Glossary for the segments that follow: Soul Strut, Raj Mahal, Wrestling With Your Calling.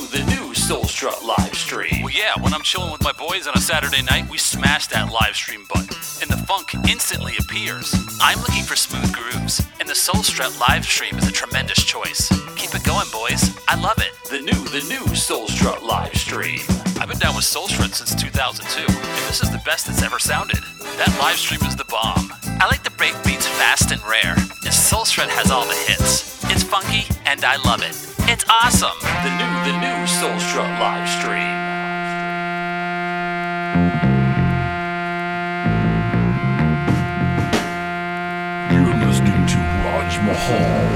the new Soul Strut live stream. Well, yeah, when I'm chilling with my boys on a Saturday night, we smash that live stream button, and the funk instantly appears. I'm looking for smooth grooves, and the Soul Strut live stream is a tremendous choice. Keep it going, boys. I love it. The new Soul Strut live stream. I've been down with Soul Strut since 2002, and this is the best it's ever sounded. That live stream is the bomb. I like the breakbeats fast and rare, and Soul Strut has all the hits. It's funky, and I love it. It's awesome. The new Soul Strut live stream. You're listening to Raj Mahal.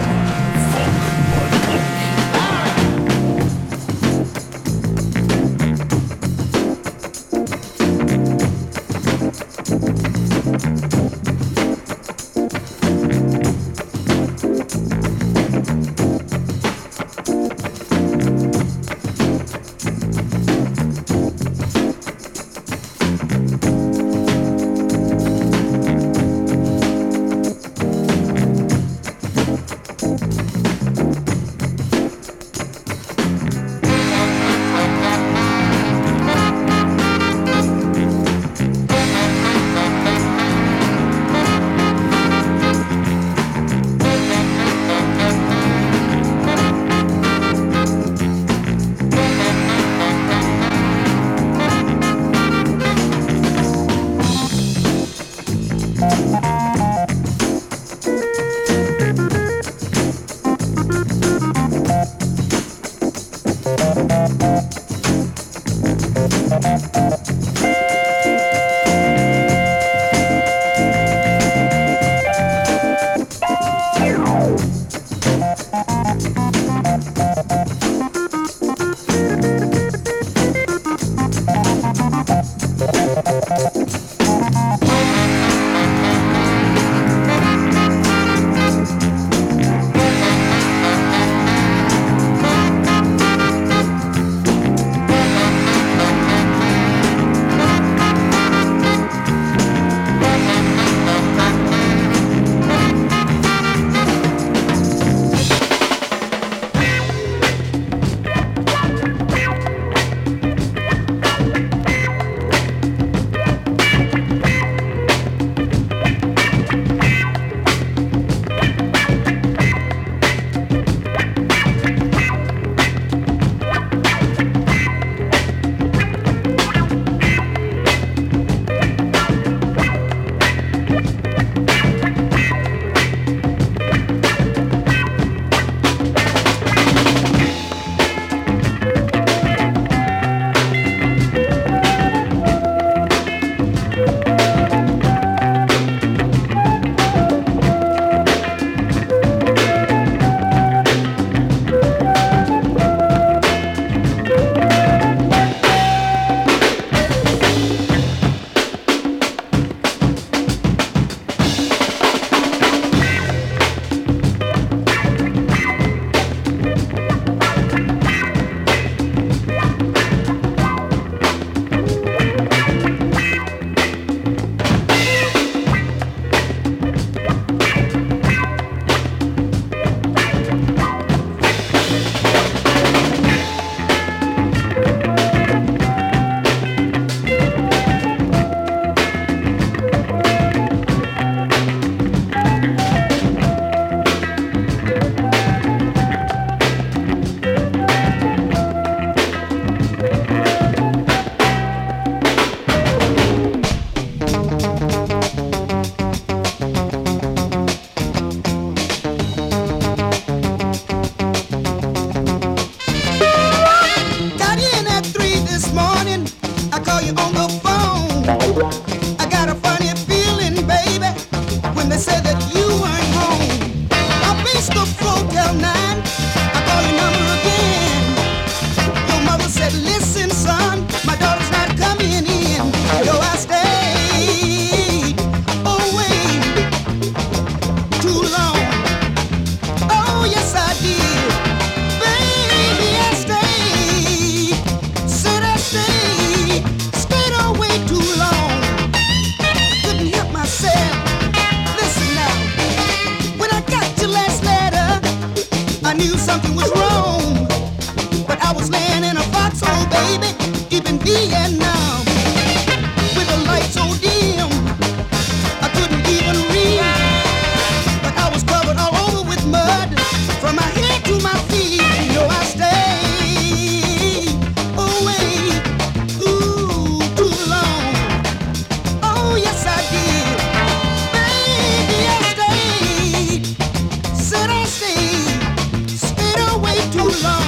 I was laying in a box, oh baby, deep in Vietnam, with the light so dim I couldn't even read. But I was covered all over with mud from my head to my feet. You know I stayed away, ooh, too long. Oh yes I did, baby, I stayed. Said I stayed, stayed away too long.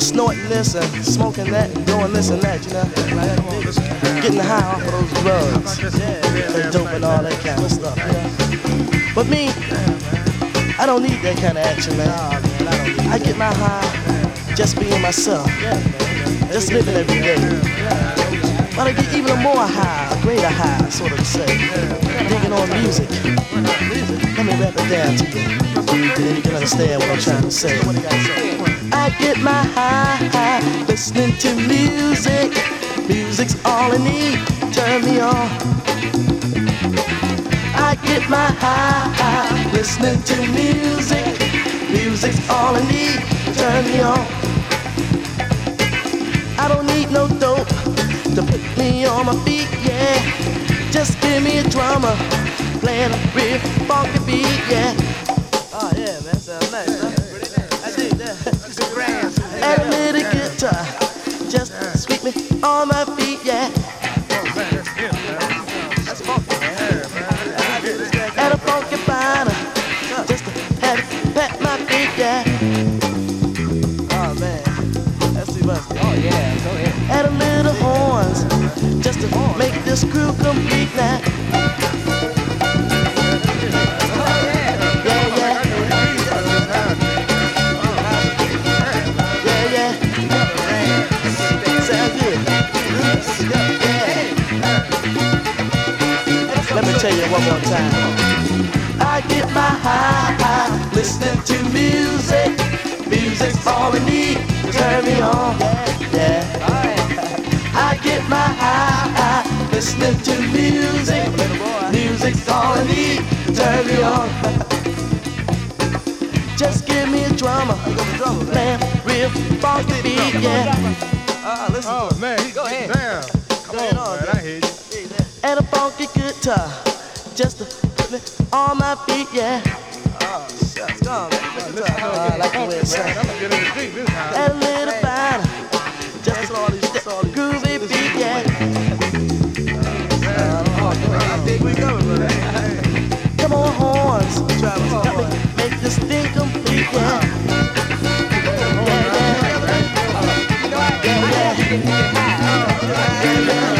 I'm snorting this and smoking that and doing this and that, you know. Getting high off of those drugs and dope and all that kind of stuff, yeah. But me, I don't need that kind of action, man. I get my high just being myself, just living every day. But I get even a more high, a greater high, sort of say. Thinking on music. Let me wrap it down to you, and then you can understand what I'm trying to say. I get my high listening to music. Music's all I need, turn me on. I get my high listening to music. Music's all I need, turn me on. I don't need no dope to put me on my feet, yeah. Just give me a drummer playing a riff, funky beat, yeah. Oh yeah, man, that sounds nice, huh? I dig that. That's a grand. And a little guitar, just sweep me on my feet, yeah. That's funky, man. And a funky biner, just to have it pat my feet, yeah. Oh man, that's too much. Oh yeah, go ahead. And a little horns, just to make this crew complete now. Yeah, yeah. Yeah, yeah. Sounds good. Yeah. Let me tell you one more time. I get my high listening to music. Music's all we need. Turn me on. Yeah. I get my high listening to music. Music's all I need to turn me on. Just give me a drummer, man, real funky beat, yeah. Listen. Oh man, go ahead. Damn. Come on, man, I hear you. And a funky guitar, just to put me on my feet, yeah. Oh, shucks, come on, man. I like the way it sounds. I'm gonna get in the deep this time. And a little bite, just all these. Groovy beat, yeah. I think we going with that. Come on, horns. Help me make this thing complete, yeah. Yeah, yeah. Yeah, yeah. Yeah, yeah.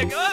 leg up.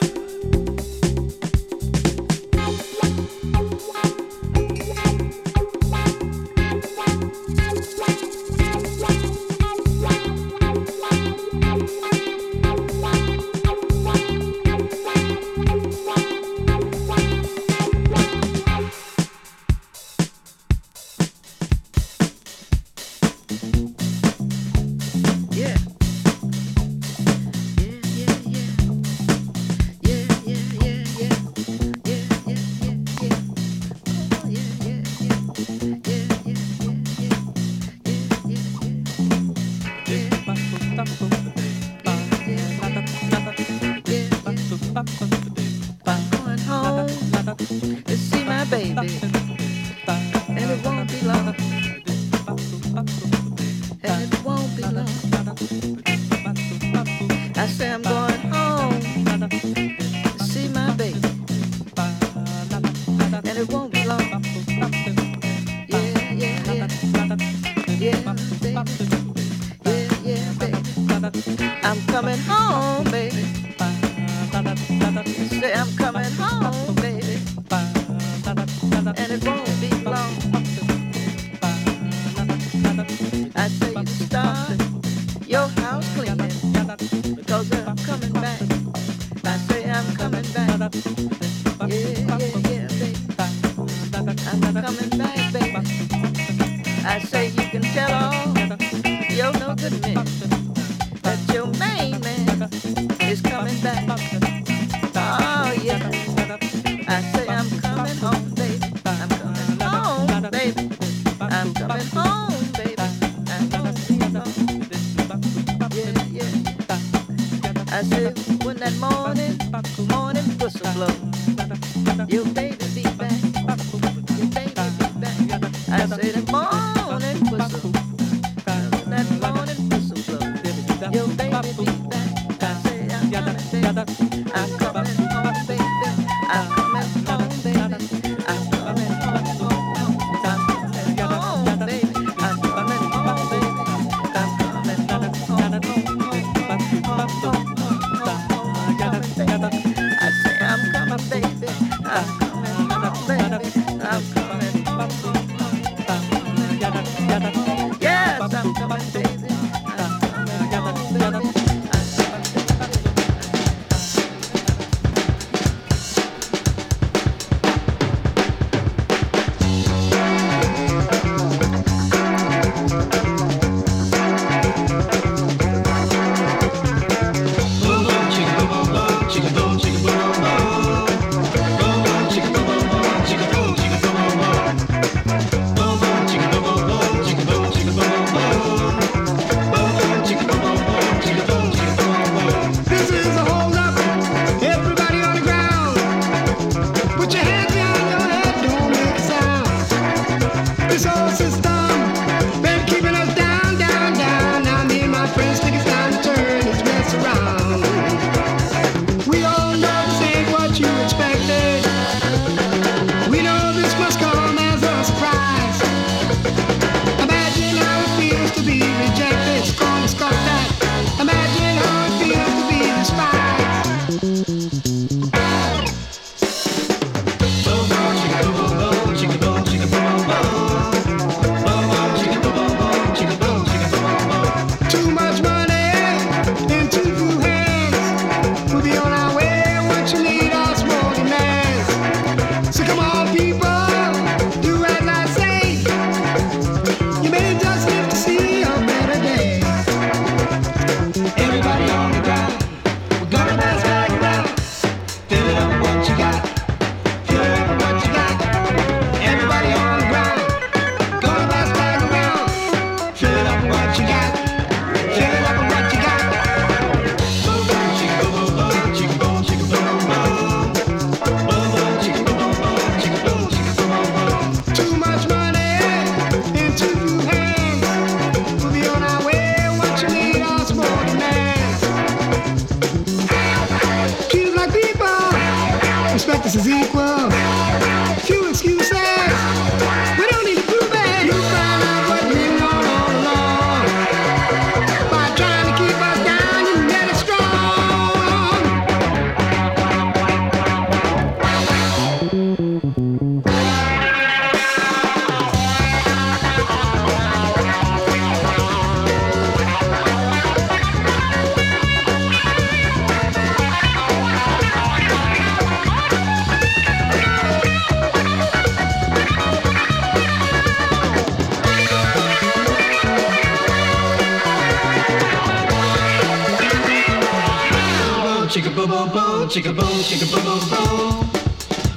boo boo, chicka boo, chicka boo boo boo.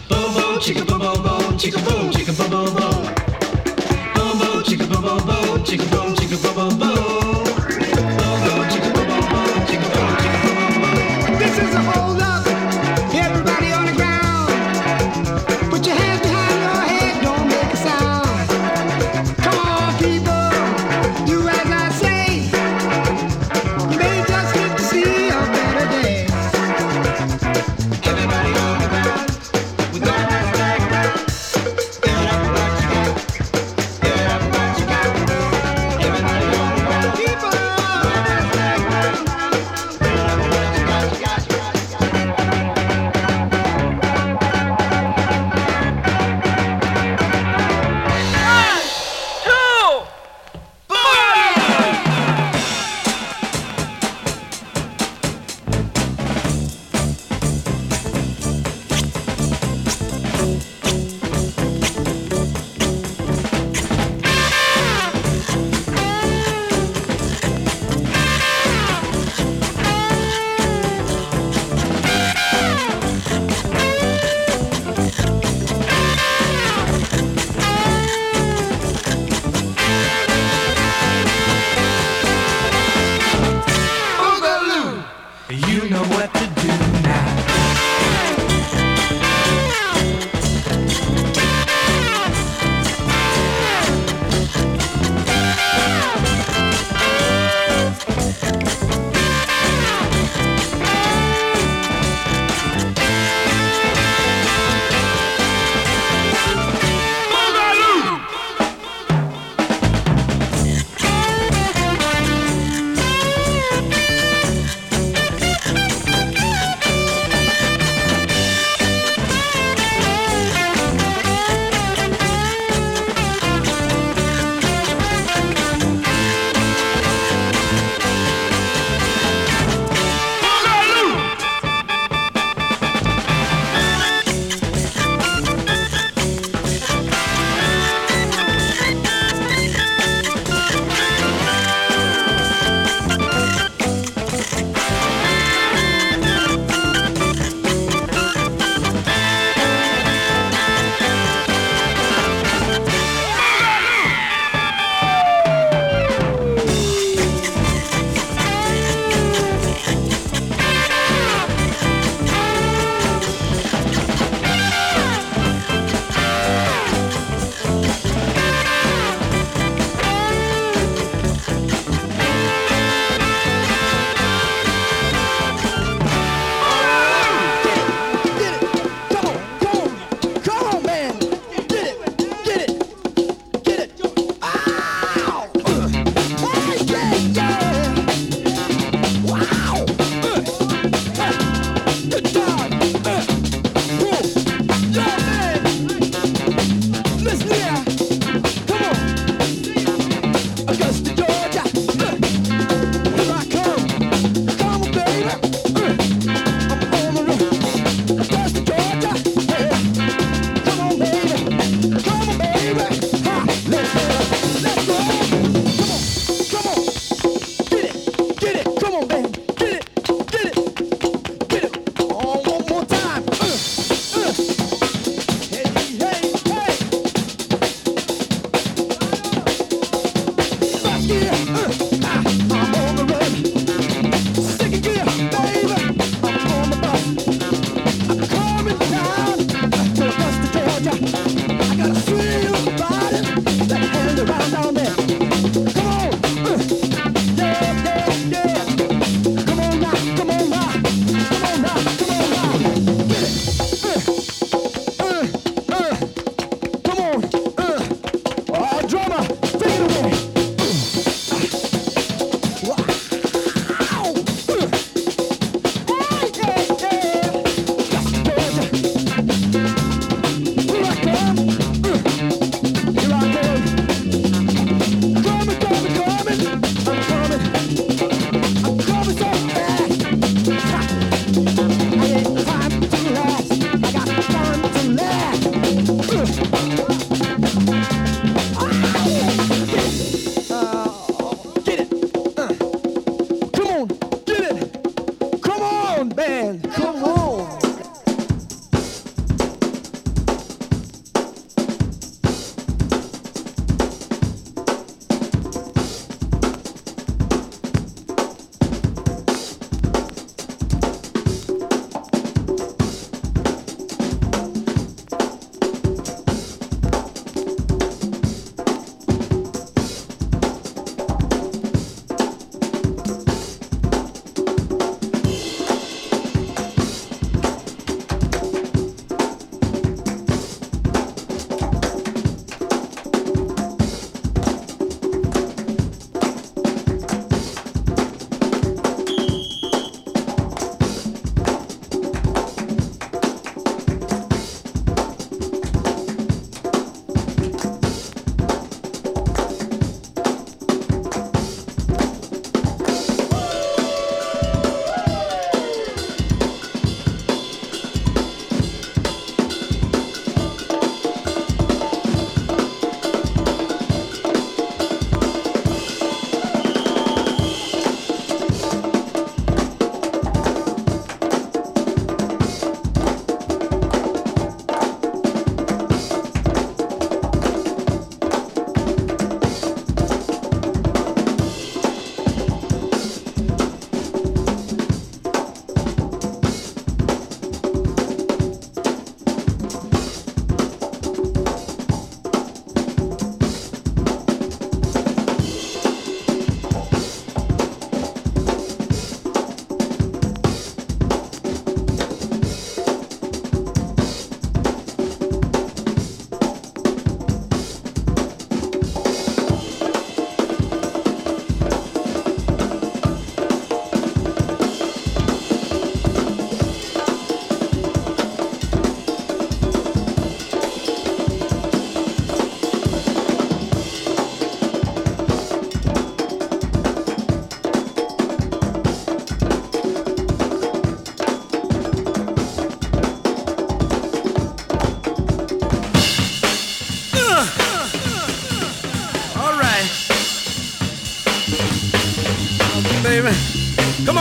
Boo boo, chicka boo boo boo, chicka boo, chicka boo boo boo. Boo boo, chicka boo boo boo, chicka boo, chicka boo boo boo. Boo boo, chicka boo boo boo, chicka boo, chicka boo boo boo. This is a hold up. Everybody on the ground. Put your hands behind your head, don't make a sound. Come on, people, do as I say. You may just get to see a better day. Everybody on the ground. We're gonna rock like rock. Get up what you got. Get up what you got. Everybody on the ground.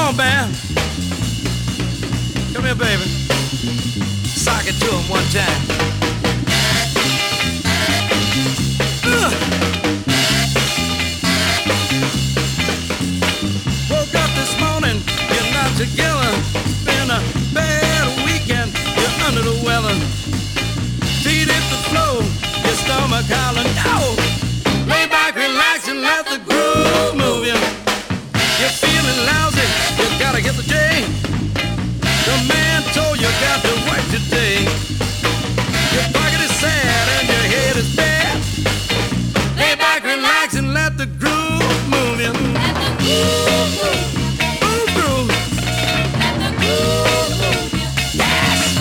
on, man. Come here, baby. Sock it to him one time. Woke up this morning, you're not together. Been a bad weekend, you're under the weather. Feet hit the floor, your stomach howling. Oh! Lay back, relax, and let the groove move you. You're feeling lousy, you gotta get the change. The man told you got to work today. Your pocket is sad and your head is bad. Lay back, relax, and let the groove move you. Let the groove move. Groove, groove. Let the groove move you. Yes.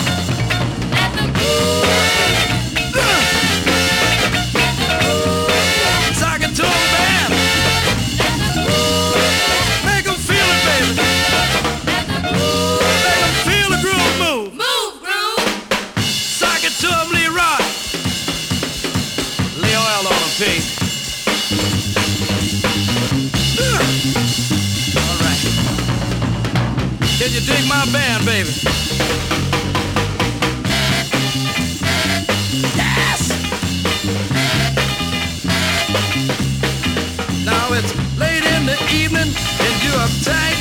Let the groove move you. Let the groove. Did you dig my band, baby? Yes! Now it's late in the evening and you're uptight.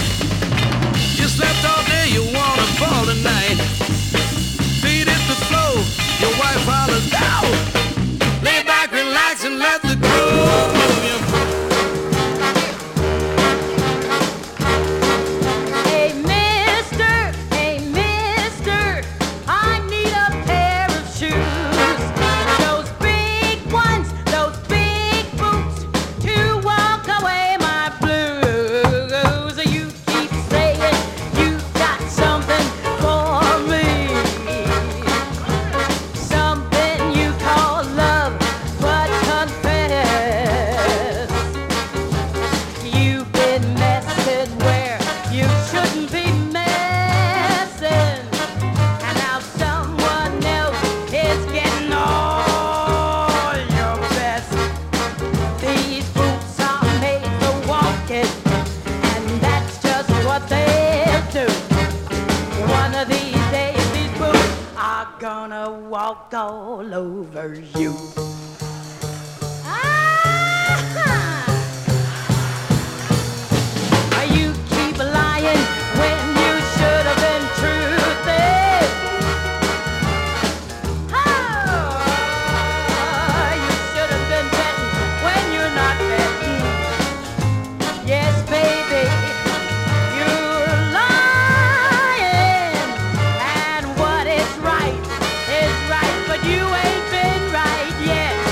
You slept all day, you wanna fall tonight. Feet hit the floor, your wife hollers out. Lay back, relax, and let the groove move you. All over you. You ain't been right yet.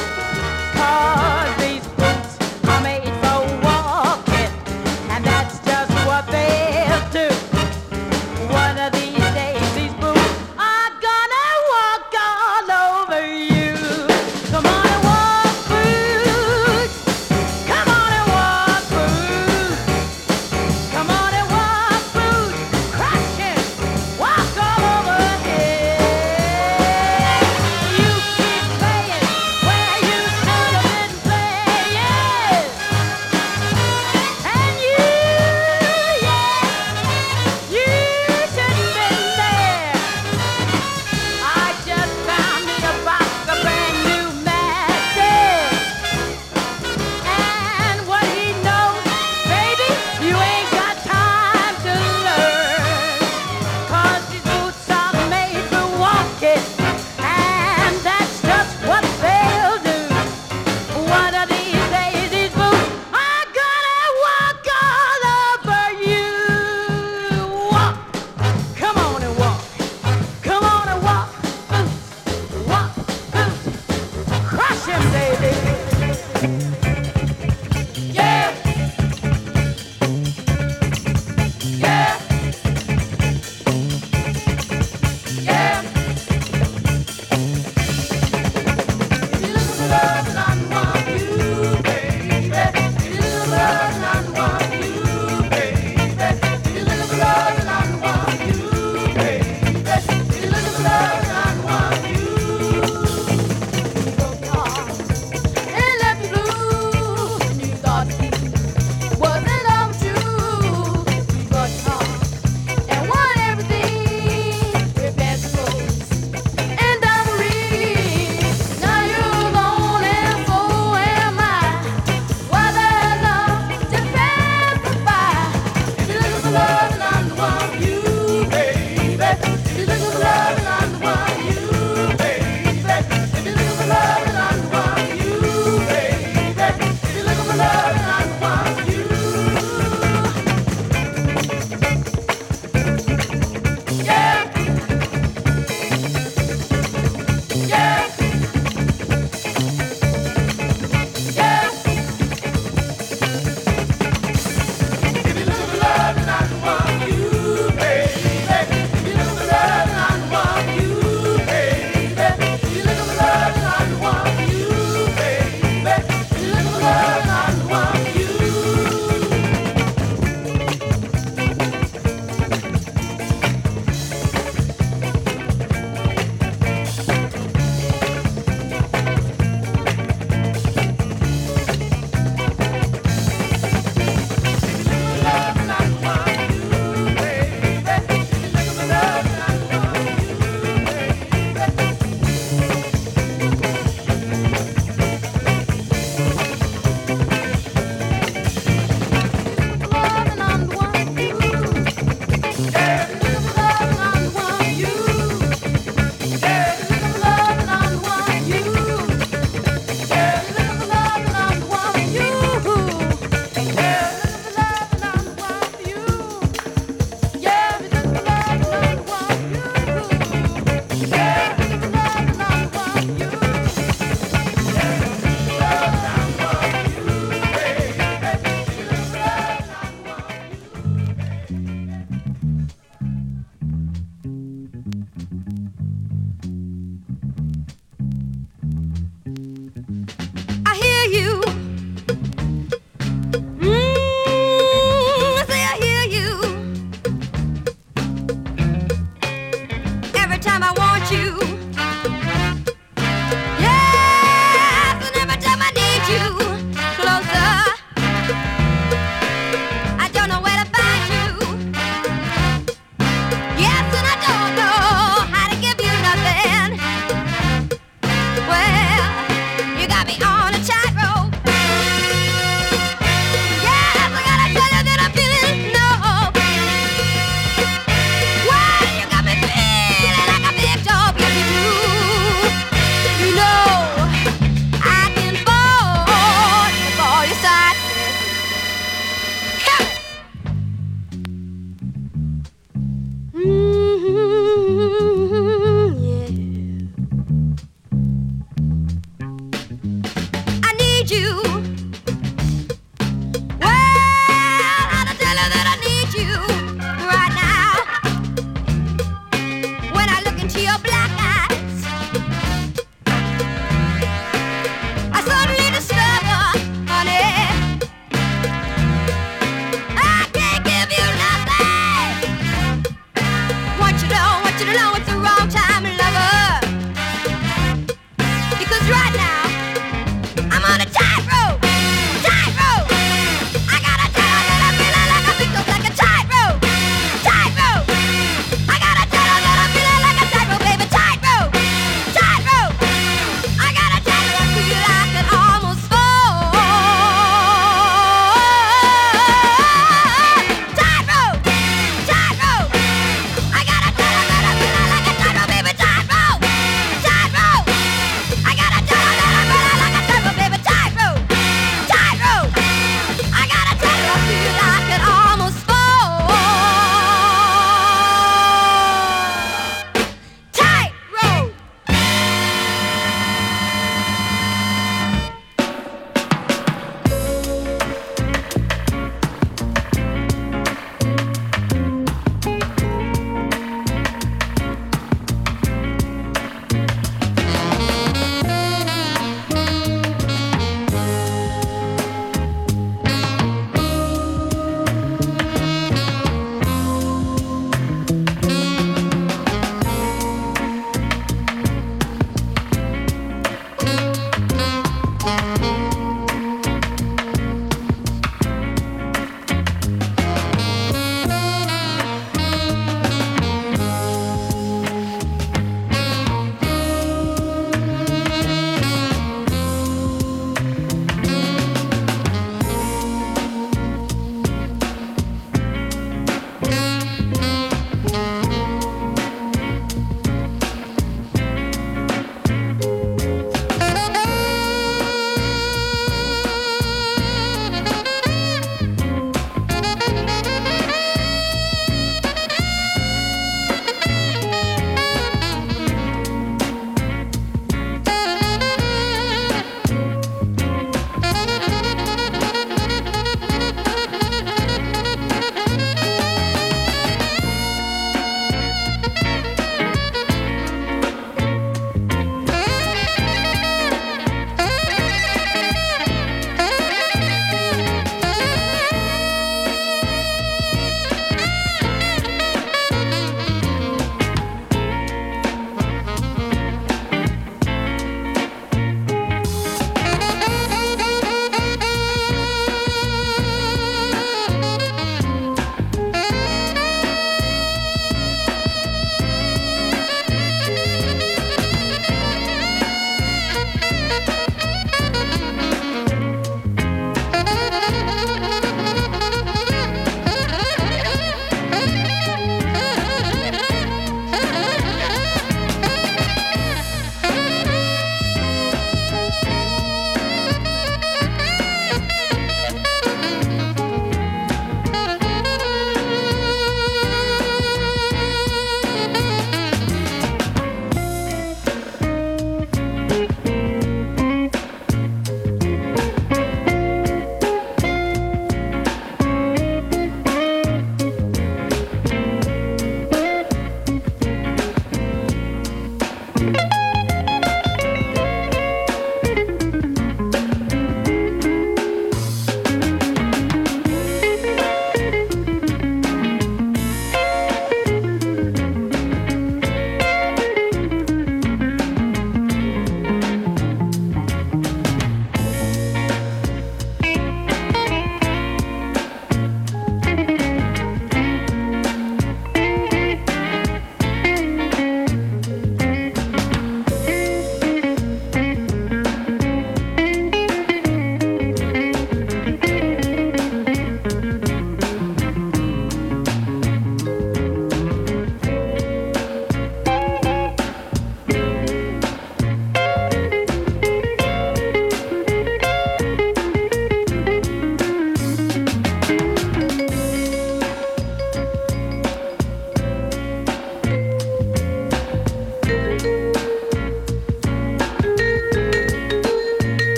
Up.